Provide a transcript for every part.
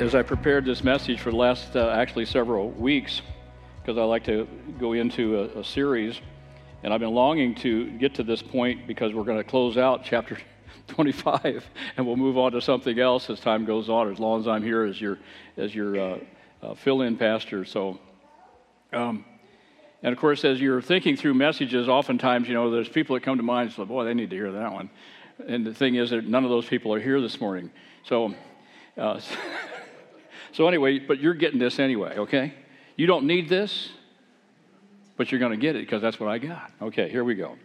as I prepared this message for the last actually several weeks, because I like to go into a series, and I've been longing to get to this point because we're going to close out chapter 25, and we'll move on to something else as time goes on. As long as I'm here as your fill-in pastor, so. And of course, as you're thinking through messages, oftentimes, you know, there's people that come to mind and say, boy, they need to hear that one. And the thing is that none of those people are here this morning. So anyway, but you're getting this anyway, okay? You don't need this, but you're going to get it because that's what I got. Okay, here we go.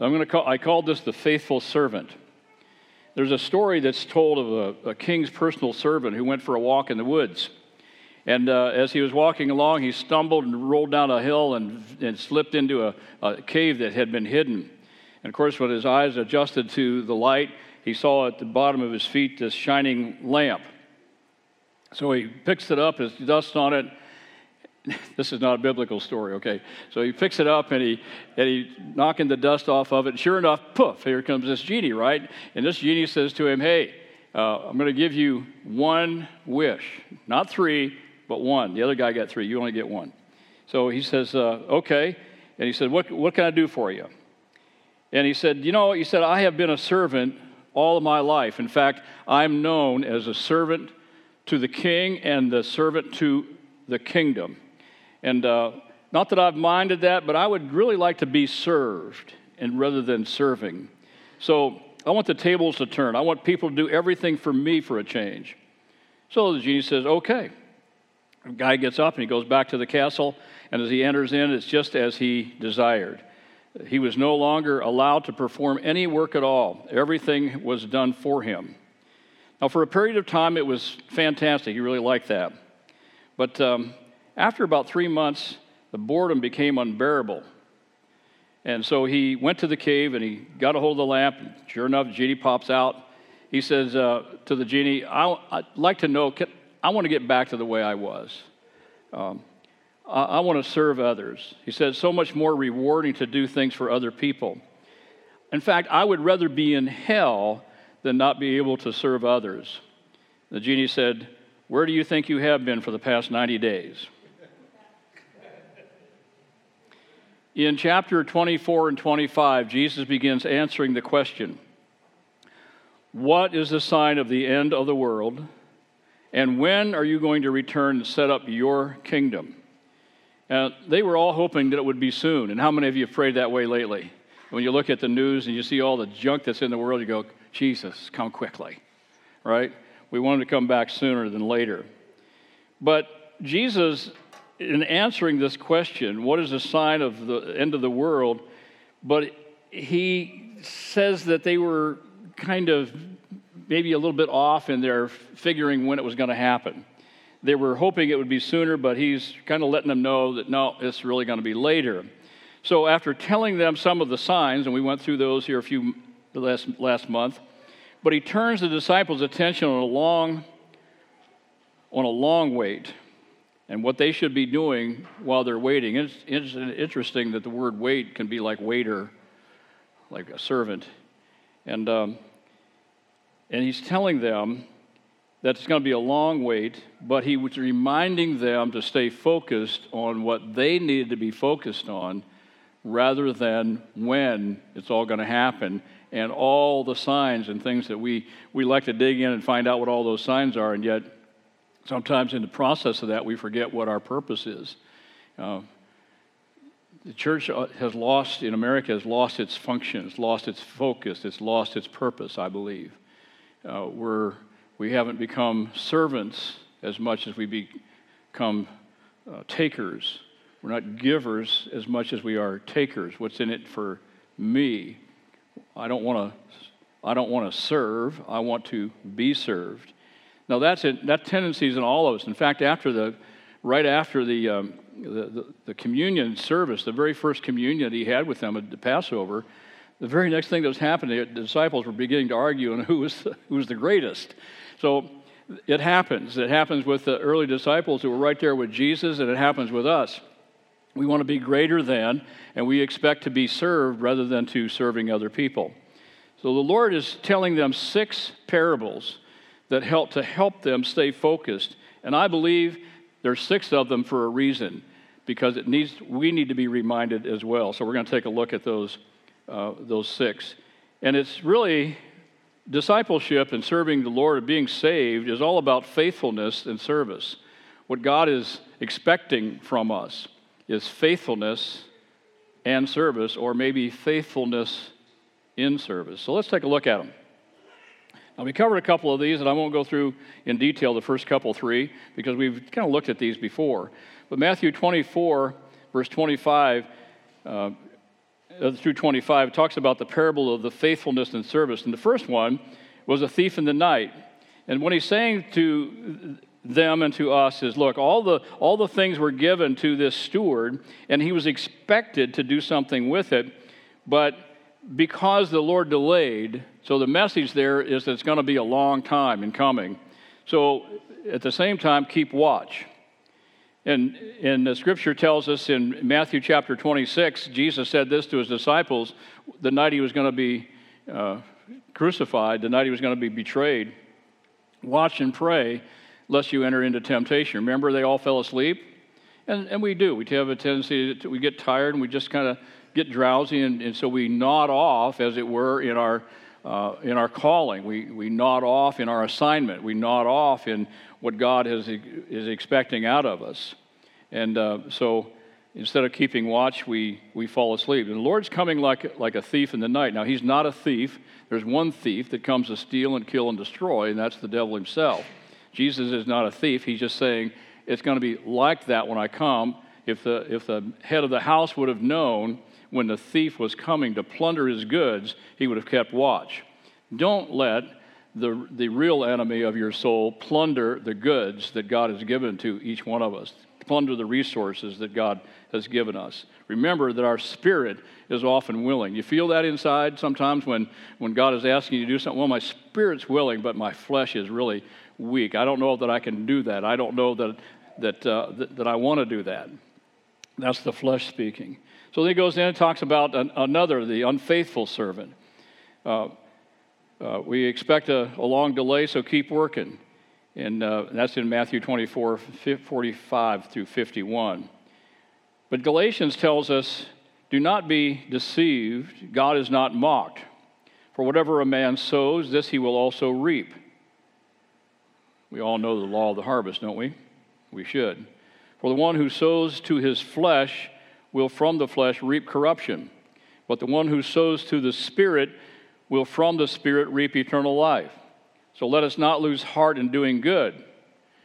I called this the faithful servant. There's a story that's told of a king's personal servant who went for a walk in the woods. And as he was walking along, he stumbled and rolled down a hill and slipped into a cave that had been hidden. And of course, when his eyes adjusted to the light, he saw at the bottom of his feet this shining lamp. So he picks it up, there's dust on it. This is not a biblical story, okay? So he picks it up and he knocking the dust off of it. Sure enough, poof, here comes this genie, right? And this genie says to him, hey, I'm going to give you one wish. Not three, but one. The other guy got three. You only get one. So he says, okay. And he said, what can I do for you? And he said, I have been a servant all of my life. In fact, I'm known as a servant to the king and the servant to the kingdom. And not that I've minded that, but I would really like to be served and rather than serving. So I want the tables to turn. I want people to do everything for me for a change. So the genie says, okay. The guy gets up and he goes back to the castle, and as he enters in, it's just as he desired. He was no longer allowed to perform any work at all. Everything was done for him. Now, for a period of time, it was fantastic. He really liked that. But after about 3 months, the boredom became unbearable. And so he went to the cave and he got a hold of the lamp. And sure enough, the genie pops out. He says to the genie, I'd like to know, I want to get back to the way I was. I want to serve others. He says, so much more rewarding to do things for other people. In fact, I would rather be in hell than not be able to serve others. The genie said, where do you think you have been for the past 90 days? In chapter 24 and 25, Jesus begins answering the question, what is the sign of the end of the world, and when are you going to return and set up your kingdom? They were all hoping that it would be soon, and how many of you have prayed that way lately? When you look at the news and you see all the junk that's in the world, you go, Jesus, come quickly, right? We want him to come back sooner than later. But Jesus, in answering this question, what is the sign of the end of the world, but he says that they were kind of maybe a little bit off in their figuring when it was going to happen. They were hoping it would be sooner, but he's kind of letting them know that, no, it's really going to be later. So after telling them some of the signs, and we went through those here last month, but he turns the disciples' attention on a long wait, and what they should be doing while they're waiting. It's interesting that the word wait can be like waiter, like a servant. And he's telling them that it's going to be a long wait, but he was reminding them to stay focused on what they needed to be focused on rather than when it's all going to happen and all the signs and things that we like to dig in and find out what all those signs are, and yet sometimes in the process of that, we forget what our purpose is. The church in America has lost its function, it's lost its focus, it's lost its purpose, I believe. We haven't become servants as much as we become takers. We're not givers as much as we are takers. What's in it for me? I don't want to serve. I want to be served. Now that tendency is in all of us. In fact, after the communion service, the very first communion that he had with them at the Passover, the very next thing that was happening, the disciples were beginning to argue on who was the greatest. So it happens. It happens with the early disciples who were right there with Jesus, and it happens with us. We want to be greater than, and we expect to be served rather than to serving other people. So the Lord is telling them six parables that help them stay focused. And I believe there's 6 of them for a reason, because we need to be reminded as well. So we're going to take a look at those 6. And it's really discipleship and serving the Lord and being saved is all about faithfulness and service. What God is expecting from us is faithfulness and service, or maybe faithfulness in service. So let's take a look at them. Now, we covered a couple of these, and I won't go through in detail the first couple, 3, because we've kind of looked at these before. But Matthew 24, verse 25 through 25 talks about the parable of the faithfulness and service. And the first one was a thief in the night. And what he's saying to them and to us is, look, all the things were given to this steward, and he was expected to do something with it, but because the Lord delayed, so the message there is that it's going to be a long time in coming. So at the same time, keep watch. And the scripture tells us in Matthew chapter 26, Jesus said this to his disciples the night he was going to be crucified, the night he was going to be betrayed. Watch and pray lest you enter into temptation. Remember, they all fell asleep? And we do. We have a tendency to get tired, and we just kind of get drowsy, and so we nod off, as it were, in our calling. We nod off in our assignment. We nod off in what God is expecting out of us. And so instead of keeping watch, we fall asleep. And the Lord's coming like a thief in the night. Now, he's not a thief. There's one thief that comes to steal and kill and destroy, and that's the devil himself. Jesus is not a thief. He's just saying, it's going to be like that when I come. If the head of the house would have known when the thief was coming to plunder his goods, he would have kept watch. Don't let the real enemy of your soul plunder the goods that God has given to each one of us, plunder the resources that God has given us. Remember that our spirit is often willing. You feel that inside sometimes when God is asking you to do something? Well, my spirit's willing, but my flesh is really weak. I don't know that I can do that. I don't know that I want to do that. That's the flesh speaking. So then he goes in and talks about the unfaithful servant. We expect a long delay, so keep working. And that's in Matthew 24, 45 through 51. But Galatians tells us, do not be deceived. God is not mocked. For whatever a man sows, this he will also reap. We all know the law of the harvest, don't we? We should. For the one who sows to his flesh will from the flesh reap corruption. But the one who sows to the Spirit will from the Spirit reap eternal life. So let us not lose heart in doing good,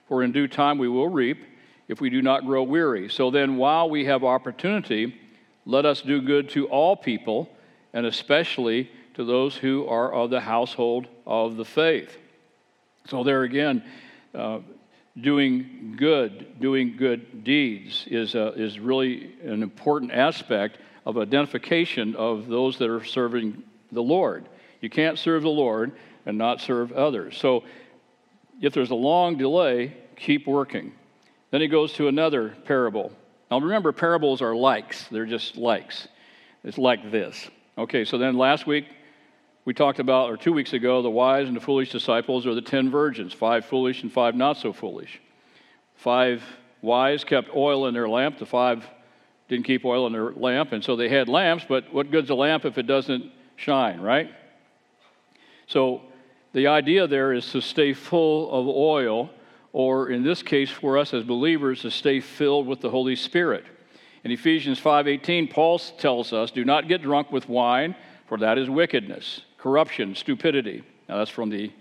for in due time we will reap if we do not grow weary. So then while we have opportunity, let us do good to all people, and especially to those who are of the household of the faith. So there again, doing good deeds is really an important aspect of identification of those that are serving the Lord. You can't serve the Lord and not serve others. So if there's a long delay, keep working. Then he goes to another parable. Now remember, parables are likes. They're just likes. It's like this. Okay, so then last week, we talked about, or 2 weeks ago, the wise and the foolish disciples, or the 10 virgins, 5 foolish and 5 not so foolish. 5 wise kept oil in their lamp. The 5 didn't keep oil in their lamp, and so they had lamps, but what good's a lamp if it doesn't shine, right? So the idea there is to stay full of oil, or in this case for us as believers, to stay filled with the Holy Spirit. In Ephesians 5:18, Paul tells us, do not get drunk with wine, for that is wickedness. Corruption, stupidity. Now that's from the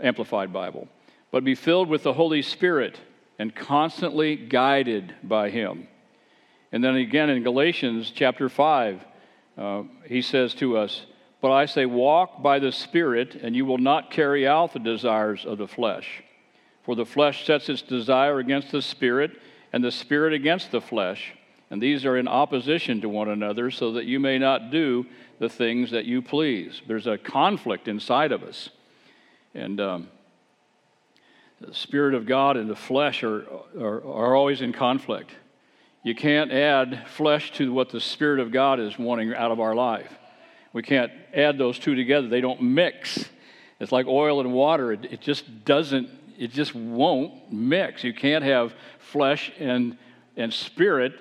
Amplified Bible. But be filled with the Holy Spirit and constantly guided by Him. And then again in Galatians chapter 5, he says to us, but I say walk by the Spirit and you will not carry out the desires of the flesh. For the flesh sets its desire against the Spirit and the Spirit against the flesh. And these are in opposition to one another so that you may not do the things that you please. There's a conflict inside of us. And the Spirit of God and the flesh are always in conflict. You can't add flesh to what the Spirit of God is wanting out of our life. We can't add those two together. They don't mix. It's like oil and water. It just won't mix. You can't have flesh and spirit.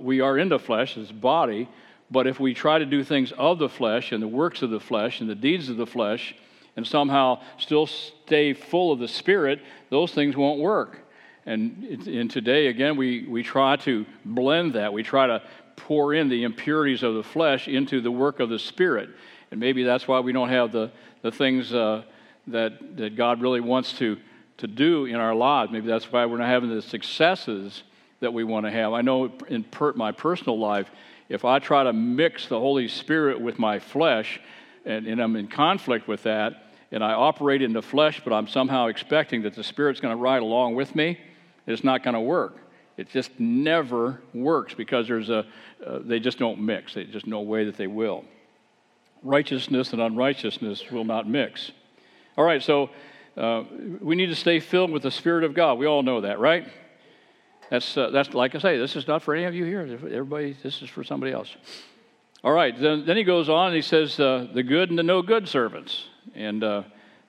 We are in the flesh, this body. But if we try to do things of the flesh and the works of the flesh and the deeds of the flesh and somehow still stay full of the Spirit, those things won't work. And today, again, we try to blend that. We try to pour in the impurities of the flesh into the work of the Spirit. And maybe that's why we don't have the things that God really wants to do in our lives. Maybe that's why we're not having the successes that we want to have. I know in my personal life, if I try to mix the Holy Spirit with my flesh, and I'm in conflict with that, and I operate in the flesh, but I'm somehow expecting that the Spirit's going to ride along with me, it's not going to work. It just never works because they just don't mix. There's just no way that they will. Righteousness and unrighteousness will not mix. All right, so we need to stay filled with the Spirit of God. We all know that, right? That's like I say, this is not for any of you here. Everybody, this is for somebody else. All right, then he goes on and he says, the good and the no good servants. And the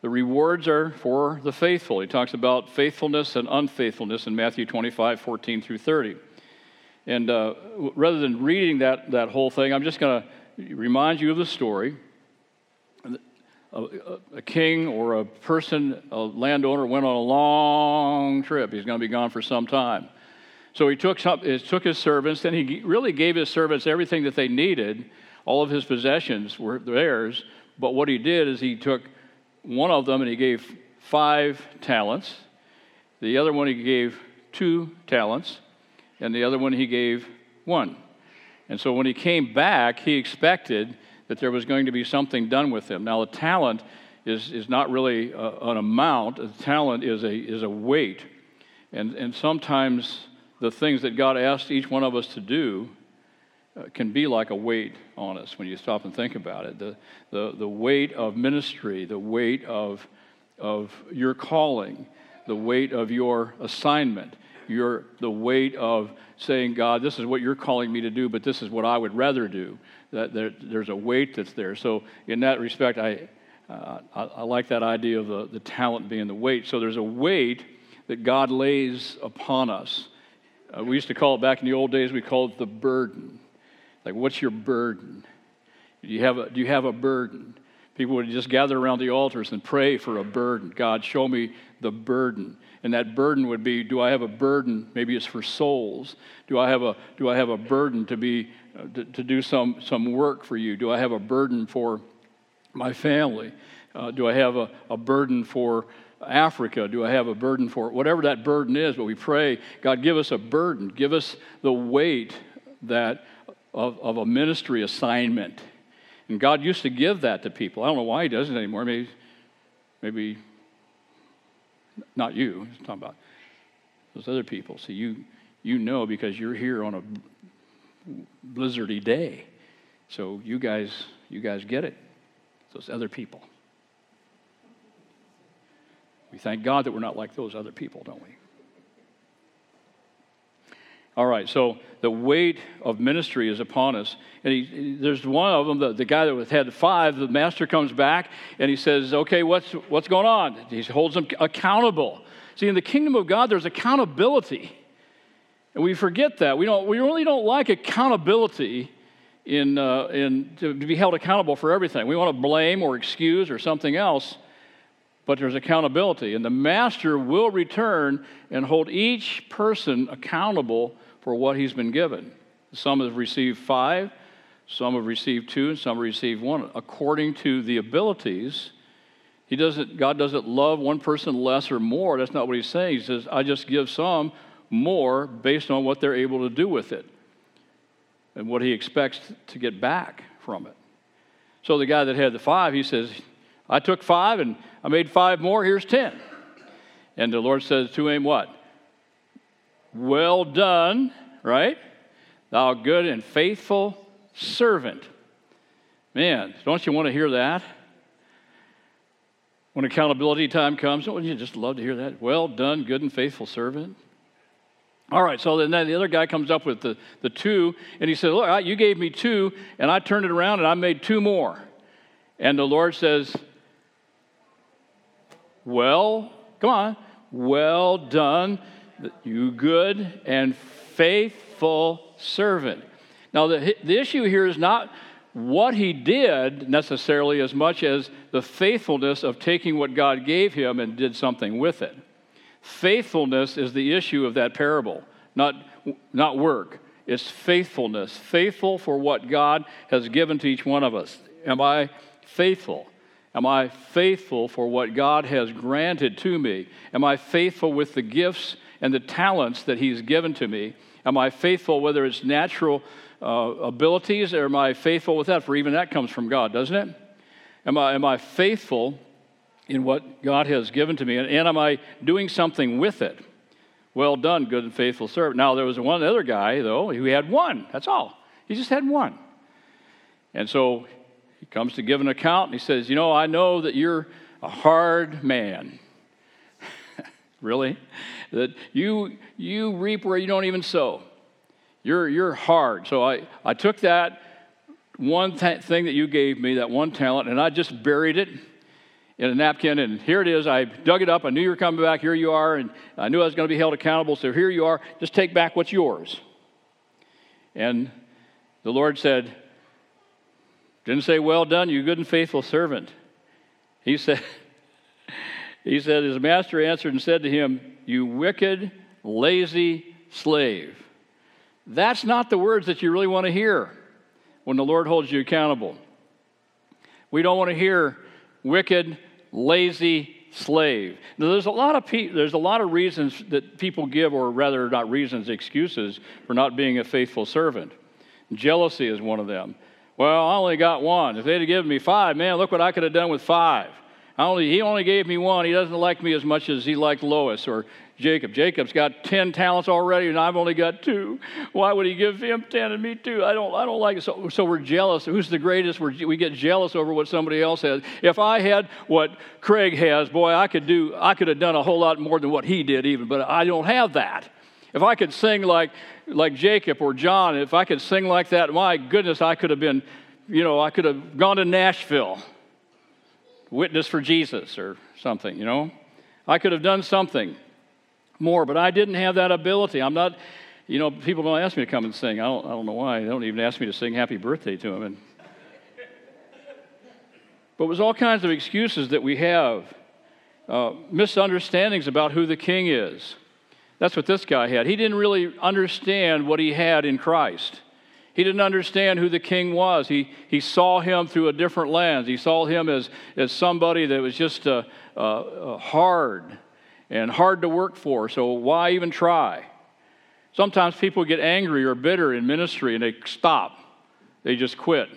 rewards are for the faithful. He talks about faithfulness and unfaithfulness in Matthew 25:14-30. And rather than reading that whole thing, I'm just going to remind you of the story. A king or a person, a landowner, went on a long trip. He's going to be gone for some time. So he took his servants, and he really gave his servants everything that they needed. All of his possessions were theirs. But what he did is he took one of them and he gave 5 talents. The other one he gave 2 talents. And the other one he gave 1. And so when he came back, he expected that there was going to be something done with him. Now, a talent is not really an amount. A talent is a weight. And sometimes the things that God asks each one of us to do can be like a weight on us when you stop and think about it. The weight of ministry, the weight of your calling, the weight of your assignment, the weight of saying, God, this is what you're calling me to do, but this is what I would rather do. That there's a weight that's there. So in that respect, I like that idea of the talent being the weight. So there's a weight that God lays upon us. We used to call it back in the old days, we called it the burden. Like, what's your burden? Do you have a burden? People would just gather around the altars and pray for a burden. God, show me the burden. And that burden would be, do I have a burden? Maybe it's for souls. Do I have a burden to be to do some work for you? Do I have a burden for my family? Do I have a burden for Africa? Do I have a burden for whatever that burden is? But we pray, God, give us a burden. Give us the weight that of a ministry assignment. And God used to give that to people. I don't know why he doesn't anymore. Maybe not you. He's talking about those other people. See, you know, because you're here on a blizzardy day. So you guys get it. Those other people. We thank God that we're not like those other people, don't we? All right, so the weight of ministry is upon us. And there's one of them, the guy that had 5, the master comes back and he says, okay, what's going on? He holds them accountable. See, in the kingdom of God, there's accountability. And we forget that. We really don't like accountability to be held accountable for everything. We want to blame or excuse or something else. But there's accountability. And the master will return and hold each person accountable for what he's been given. Some have received 5, some have received 2, and some have received 1. According to the abilities, God doesn't love one person less or more. That's not what he's saying. He says, I just give some more based on what they're able to do with it and what he expects to get back from it. So the guy that had the 5, he says, I took 5 and I made 5 more, here's 10. And the Lord says to him, what? Well done, right? Thou good and faithful servant. Man, don't you want to hear that? When accountability time comes, wouldn't you just love to hear that? Well done, good and faithful servant. All right, so then the other guy comes up with the 2, and he says, look, you gave me 2, and I turned it around and I made 2 more. And the Lord says, Well, come on. Well done, you good and faithful servant. Now, the issue here is not what he did necessarily as much as the faithfulness of taking what God gave him and did something with it. Faithfulness is the issue of that parable, not work. It's faithfulness. Faithful for what God has given to each one of us. Am I faithful? Am I faithful for what God has granted to me? Am I faithful with the gifts and the talents that he's given to me? Am I faithful, whether it's natural abilities, or am I faithful with that? For even that comes from God, doesn't it? Am I faithful in what God has given to me? And am I doing something with it? Well done, good and faithful servant. Now, there was one other guy, though, who had one. That's all. He just had one. And so he comes to give an account, and he says, you know, I know that you're a hard man. Really? That you reap where you don't even sow. You're hard. So I took that one thing that you gave me, that one talent, and I just buried it in a napkin, and here it is. I dug it up. I knew you were coming back. Here you are, and I knew I was going to be held accountable, so here you are. Just take back what's yours. And the Lord said, didn't say, well done, you good and faithful servant. He said, his master answered and said to him, you wicked, lazy slave. That's not the words that you really want to hear when the Lord holds you accountable. We don't want to hear wicked, lazy slave. Now, there's a lot of reasons that people give, or rather not reasons, excuses for not being a faithful servant. Jealousy is one of them. Well, I only got one. If they'd have given me five, man, look what I could have done with five. He only gave me one. He doesn't like me as much as he liked Lois or Jacob. Jacob's got 10 talents already, and I've only got two. Why would he give him 10 and me two? I don't like it. So we're jealous. Who's the greatest? We get jealous over what somebody else has. If I had what Craig has, boy, I could have done a whole lot more than what he did even, but I don't have that. If I could sing like Jacob or John, if I could sing like that, my goodness, I could have gone to Nashville. Witness for Jesus or something, you know. I could have done something more, but I didn't have that ability. I'm not, you know, people don't ask me to come and sing. I don't know why. They don't even ask me to sing happy birthday to them. But it was all kinds of excuses that we have. Misunderstandings about who the king is. That's what this guy had. He didn't really understand what he had in Christ. He didn't understand who the king was. He saw him through a different lens. He saw him as somebody that was just hard and hard to work for, so why even try? Sometimes people get angry or bitter in ministry and they stop. They just quit.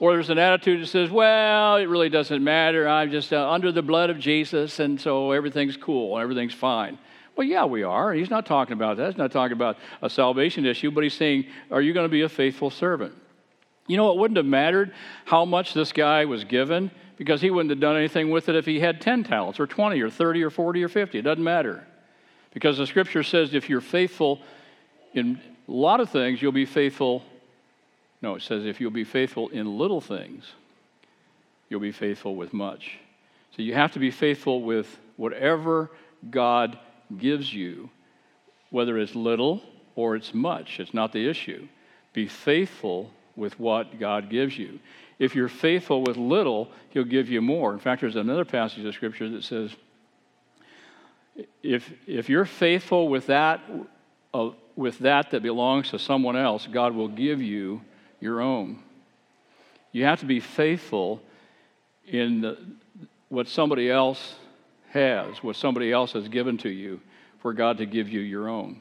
Or there's an attitude that says, well, it really doesn't matter. I'm just under the blood of Jesus, and so everything's cool. Everything's fine. Well, yeah, we are. He's not talking about that. He's not talking about a salvation issue, but he's saying, are you going to be a faithful servant? You know, it wouldn't have mattered how much this guy was given, because he wouldn't have done anything with it if he had 10 talents or 20 or 30 or 40 or 50. It doesn't matter, because the scripture says if you're faithful in a lot of things, you'll be faithful. No, it says if you'll be faithful in little things, you'll be faithful with much. So you have to be faithful with whatever God gives you, whether it's little or it's much. It's not the issue. Be faithful with what God gives you. If you're faithful with little, he'll give you more. In fact, there's another passage of scripture that says, if you're faithful with that belongs to someone else, God will give you your own. You have to be faithful in what somebody else has, what somebody else has given to you, for God to give you your own.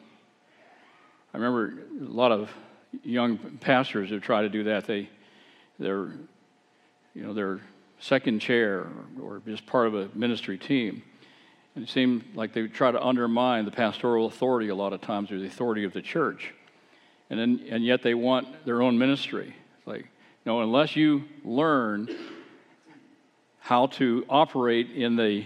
I remember a lot of young pastors who try to do that. They're second chair or just part of a ministry team. And it seemed like they try to undermine the pastoral authority a lot of times, or the authority of the church. And yet they want their own ministry. It's like, no, unless you learn how to operate in the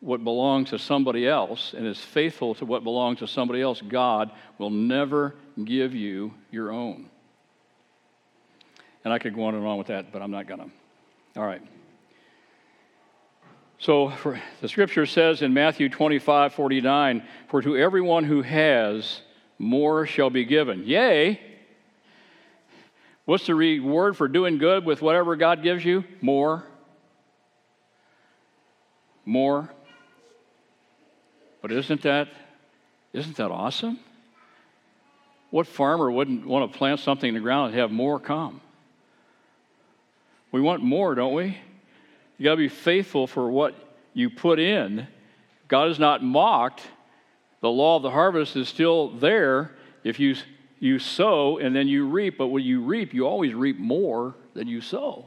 what belongs to somebody else and is faithful to what belongs to somebody else, God will never give you your own. And I could go on and on with that, but I'm not going to. All right. So the scripture says in Matthew 25:49, "For to everyone who has, more shall be given." Yay! What's the reward for doing good with whatever God gives you? More. More. But isn't that awesome? What farmer wouldn't want to plant something in the ground and have more come? We want more, don't we? You got to be faithful for what you put in. God is not mocked. The law of the harvest is still there. If you sow and then you reap, but when you reap, you always reap more than you sow.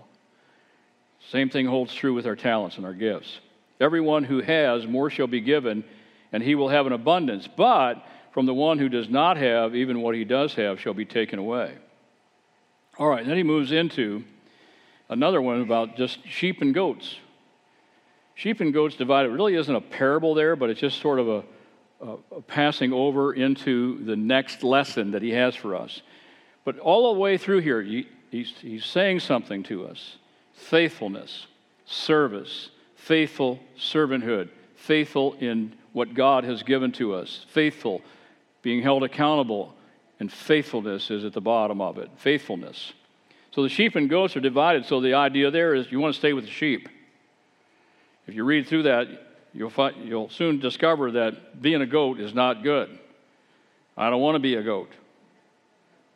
Same thing holds true with our talents and our gifts. Everyone who has, more shall be given, and he will have an abundance. But from the one who does not have, even what he does have shall be taken away. All right, then he moves into another one about just sheep and goats. Sheep and goats divided. It really isn't a parable there, but it's just sort of a passing over into the next lesson that he has for us. But all the way through here, he's saying something to us. Faithfulness, service, faithful servanthood, faithful in what God has given to us, faithful, being held accountable, and faithfulness is at the bottom of it, faithfulness. So the sheep and goats are divided, so the idea there is you want to stay with the sheep. If you read through that, you'll soon discover that being a goat is not good. I don't want to be a goat.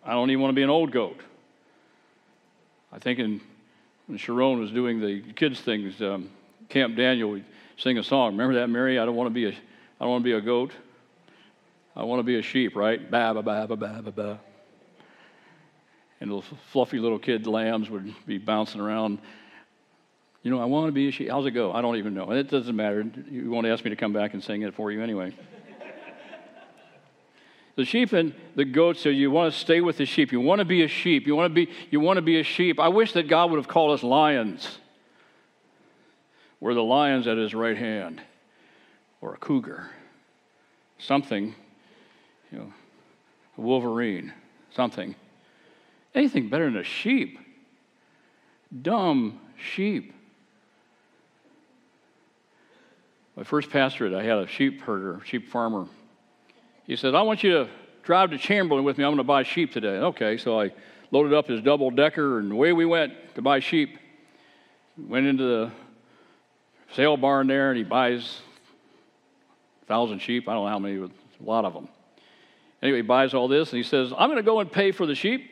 I don't even want to be an old goat. I think when Sharon was doing the kids' things, Camp Daniel, we'd sing a song. Remember that, Mary? I don't want to be a goat. I want to be a sheep, right? Ba ba ba ba ba ba ba. And those fluffy little kid lambs would be bouncing around. You know, I want to be a sheep. How's it go? I don't even know. It doesn't matter. You won't ask me to come back and sing it for you anyway. The sheep and the goats, so you want to stay with the sheep. You want to be a sheep. You want to be a sheep. I wish that God would have called us lions. We're the lions at his right hand, or a cougar, something, you know, a wolverine, something. Anything better than a sheep. Dumb sheep. My first pastorate, I had a sheep herder, sheep farmer. He said, "I want you to drive to Chamberlain with me. I'm going to buy sheep today." Okay, so I loaded up his double-decker, and away we went to buy sheep. Went into the sale barn there, and he buys 1,000 sheep. I don't know how many, but a lot of them. Anyway, he buys all this, and he says, "I'm going to go and pay for the sheep.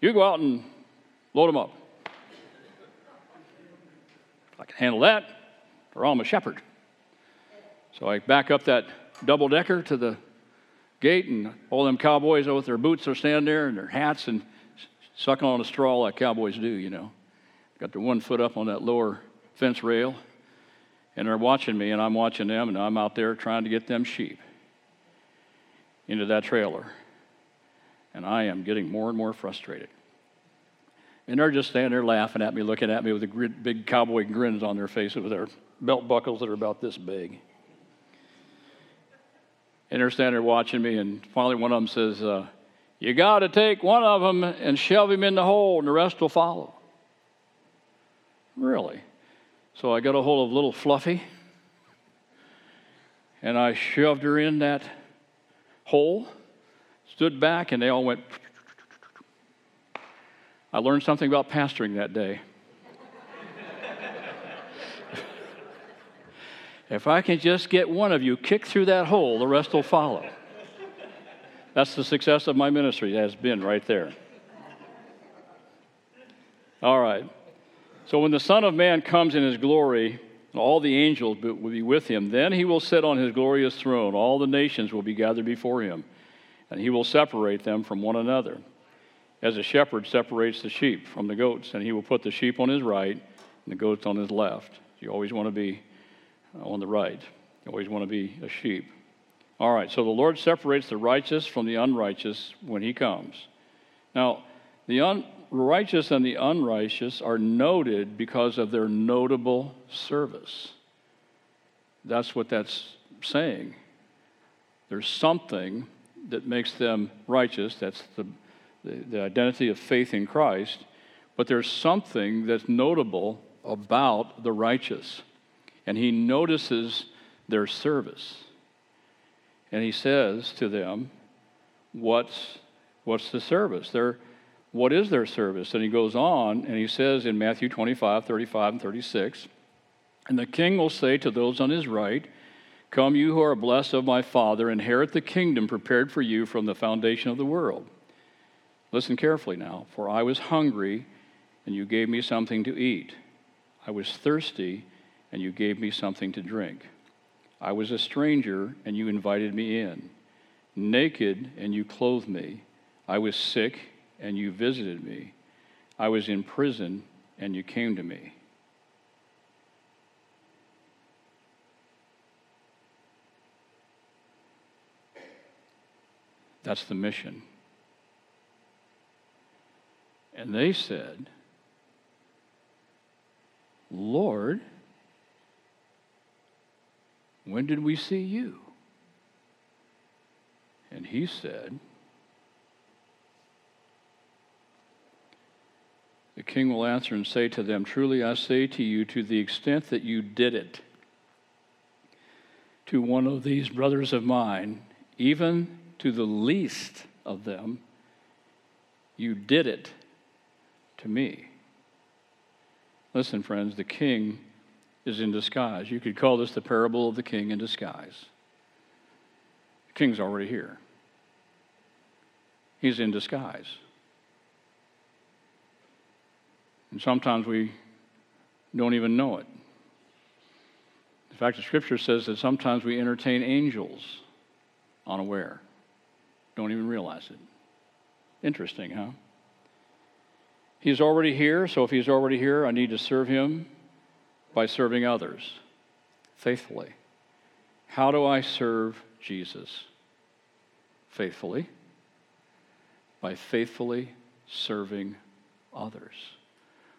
You go out and load them up. If I can handle that, or I'm a shepherd." So I back up that double-decker to the gate, and all them cowboys with their boots are standing there and their hats and sucking on a straw like cowboys do, you know. Got their one foot up on that lower fence rail, and they're watching me, and I'm watching them, and I'm out there trying to get them sheep into that trailer. And I am getting more and more frustrated. And they're just standing there laughing at me, looking at me with the big cowboy grins on their faces with their belt buckles that are about this big. And they're standing there watching me, and finally one of them says, "You got to take one of them and shove him in the hole, and the rest will follow." Really? So I got a hold of little Fluffy, and I shoved her in that hole, stood back, and they all went. I learned something about pastoring that day. If I can just get one of you kicked through that hole, the rest will follow. That's the success of my ministry, has been right there. All right. So when the Son of Man comes in his glory, and all the angels will be with him, then he will sit on his glorious throne. All the nations will be gathered before him, and he will separate them from one another, as a shepherd separates the sheep from the goats, and he will put the sheep on his right and the goats on his left. You always want to be on the right. You always want to be a sheep. All right, so the Lord separates the righteous from the unrighteous when he comes. Now, the righteous and the unrighteous are noted because of their notable service. That's what that's saying. There's something that makes them righteous. That's the identity of faith in Christ. But there's something that's notable about the righteous. and he notices their service. And he says to them, what's the service? What is their service? And he goes on and he says in Matthew 25, 35, and 36, "And the king will say to those on his right, 'Come, you who are blessed of my Father, inherit the kingdom prepared for you from the foundation of the world.' Listen carefully now. 'For I was hungry, and you gave me something to eat. I was thirsty, and you gave me something to drink. I was a stranger, and you invited me in. Naked, and you clothed me. I was sick, and you visited me. I was in prison, and you came to me.'" That's the mission. And they said, "Lord, when did we see you?" And he said, "The king will answer and say to them, 'Truly I say to you, to the extent that you did it to one of these brothers of mine, even to the least of them, you did it to me.'" Listen, friends, the king is in disguise. You could call this the parable of the king in disguise. The king's already here. He's in disguise. And sometimes we don't even know it. In fact, the scripture says that sometimes we entertain angels unaware. Don't even realize it. Interesting, huh? He's already here, so if he's already here, I need to serve him by serving others faithfully. How do I serve Jesus? Faithfully. By faithfully serving others.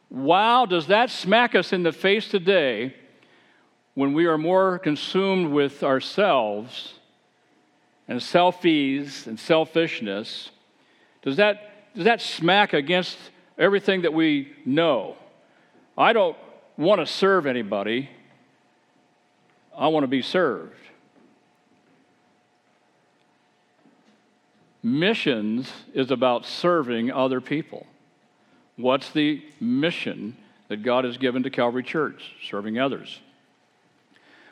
Wow, does that smack us in the face today when we are more consumed with ourselves and selfies and selfishness? Does that smack against everything that we know? I don't want to serve anybody. I want to be served. Missions is about serving other people. What's the mission that God has given to Calvary Church? Serving others.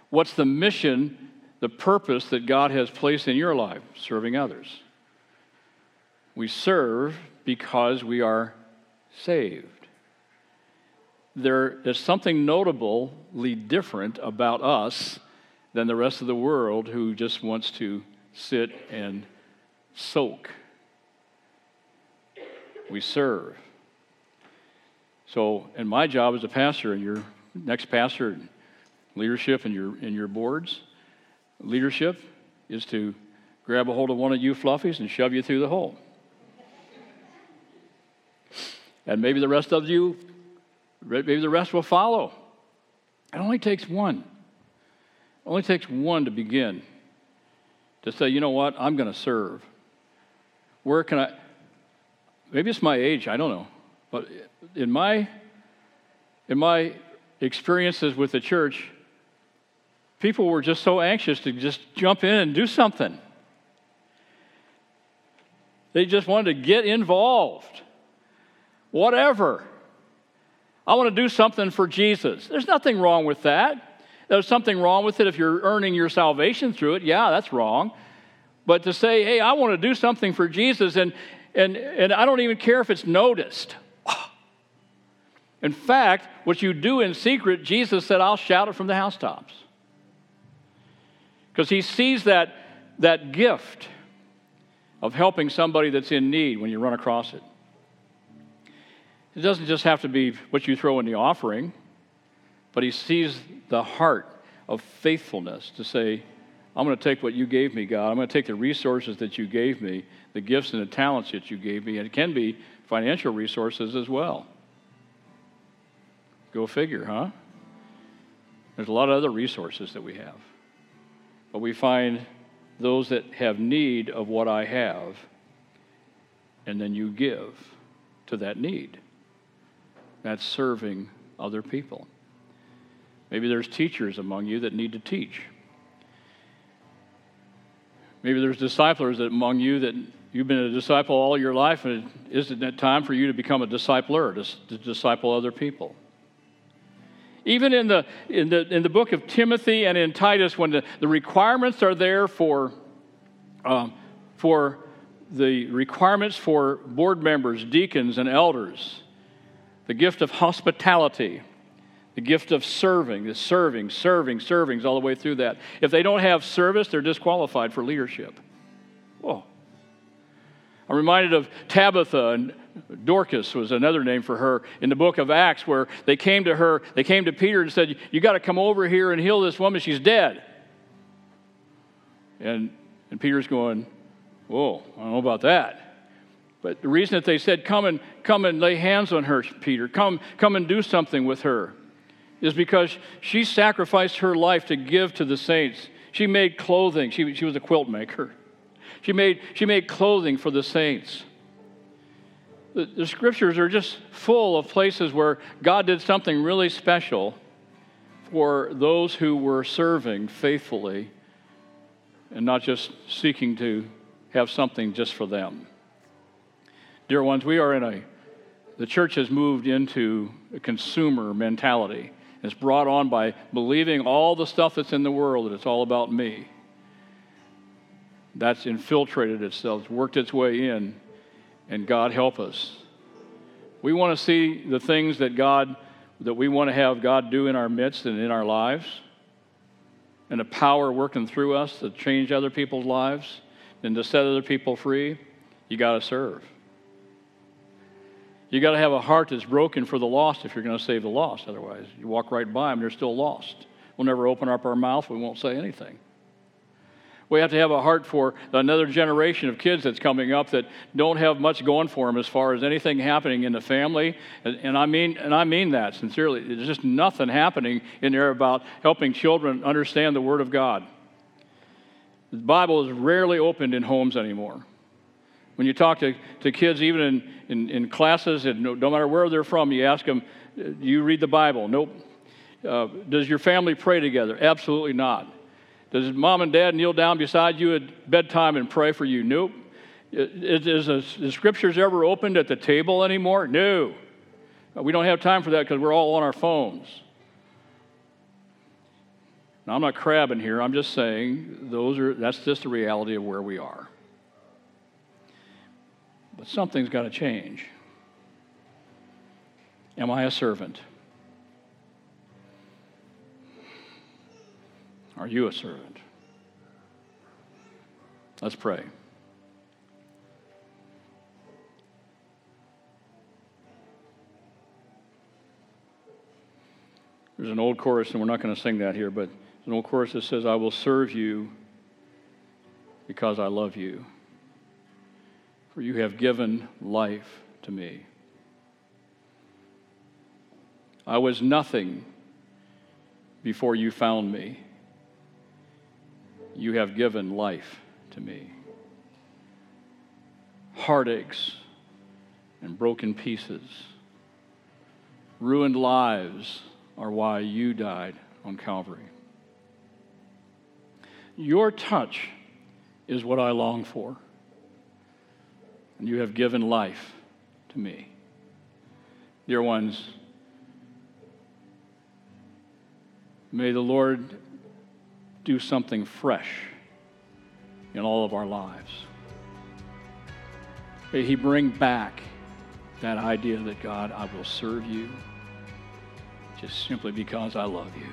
What's the mission, the purpose that God has placed in your life? Serving others. We serve because we are saved. There is something notably different about us than the rest of the world who just wants to sit and soak. We serve. So, and my job as a pastor and your next pastor and leadership and your board's leadership is to grab a hold of one of you fluffies and shove you through the hole. And maybe the rest of you, maybe the rest will follow. It only takes one. It only takes one to begin. To say, you know what, I'm going to serve. Where can I? Maybe it's my age, I don't know. But in my experiences with the church, people were just so anxious to just jump in and do something. They just wanted to get involved. Whatever. I want to do something for Jesus. There's nothing wrong with that. There's something wrong with it if you're earning your salvation through it. Yeah, that's wrong. But to say, hey, I want to do something for Jesus, and I don't even care if it's noticed. In fact, what you do in secret, Jesus said, I'll shout it from the housetops. Because he sees that gift of helping somebody that's in need when you run across it. It doesn't just have to be what you throw in the offering, but he sees the heart of faithfulness to say, I'm going to take what you gave me, God. I'm going to take the resources that you gave me, the gifts and the talents that you gave me, and it can be financial resources as well. Go figure, huh? There's a lot of other resources that we have. But we find those that have need of what I have, and then you give to that need. That's serving other people. Maybe there's teachers among you that need to teach. Maybe there's disciplers among you that you've been a disciple all your life, and isn't it time for you to become a discipler, to disciple other people? Even in the book of Timothy and in Titus, when the requirements are there for the requirements for board members, deacons, and elders, the gift of hospitality, the gift of serving, the serving, all the way through that. If they don't have service, they're disqualified for leadership. Whoa. I'm reminded of Tabitha, and Dorcas was another name for her, in the book of Acts, where they came to her, they came to Peter and said, "You got to come over here and heal this woman, she's dead." And Peter's going, "Whoa, I don't know about that." But the reason that they said, "Come and lay hands on her, Peter, come and do something with her," is because she sacrificed her life to give to the saints. She made clothing. She was a quilt maker. She made clothing for the saints. The scriptures are just full of places where God did something really special for those who were serving faithfully and not just seeking to have something just for them. Dear ones, the church has moved into a consumer mentality. It's brought on by believing all the stuff that's in the world, that it's all about me. That's infiltrated itself, worked its way in, and God help us. We want to see the things that we want to have God do in our midst and in our lives, and the power working through us to change other people's lives and to set other people free. You got to serve. You got to have a heart that's broken for the lost if you're going to save the lost. Otherwise, you walk right by them, they're still lost. We'll never open up our mouth. We won't say anything. We have to have a heart for another generation of kids that's coming up that don't have much going for them as far as anything happening in the family. And I mean that sincerely. There's just nothing happening in there about helping children understand the Word of God. The Bible is rarely opened in homes anymore. When you talk to kids, even in classes, and no matter where they're from, you ask them, "Do you read the Bible?" "Nope." "Does your family pray together?" "Absolutely not." "Does mom and dad kneel down beside you at bedtime and pray for you?" "Nope." Is the scriptures ever opened at the table anymore? No. We don't have time for that because we're all on our phones. Now, I'm not crabbing here. I'm just saying that's just the reality of where we are. But something's got to change. Am I a servant? Are you a servant? Let's pray. There's an old chorus, and we're not going to sing that here, but there's an old chorus that says, "I will serve you because I love you. For you have given life to me. I was nothing before you found me. You have given life to me." Heartaches and broken pieces, ruined lives are why you died on Calvary. Your touch is what I long for. And you have given life to me. Dear ones, may the Lord do something fresh in all of our lives. May He bring back that idea that, "God, I will serve you just simply because I love you."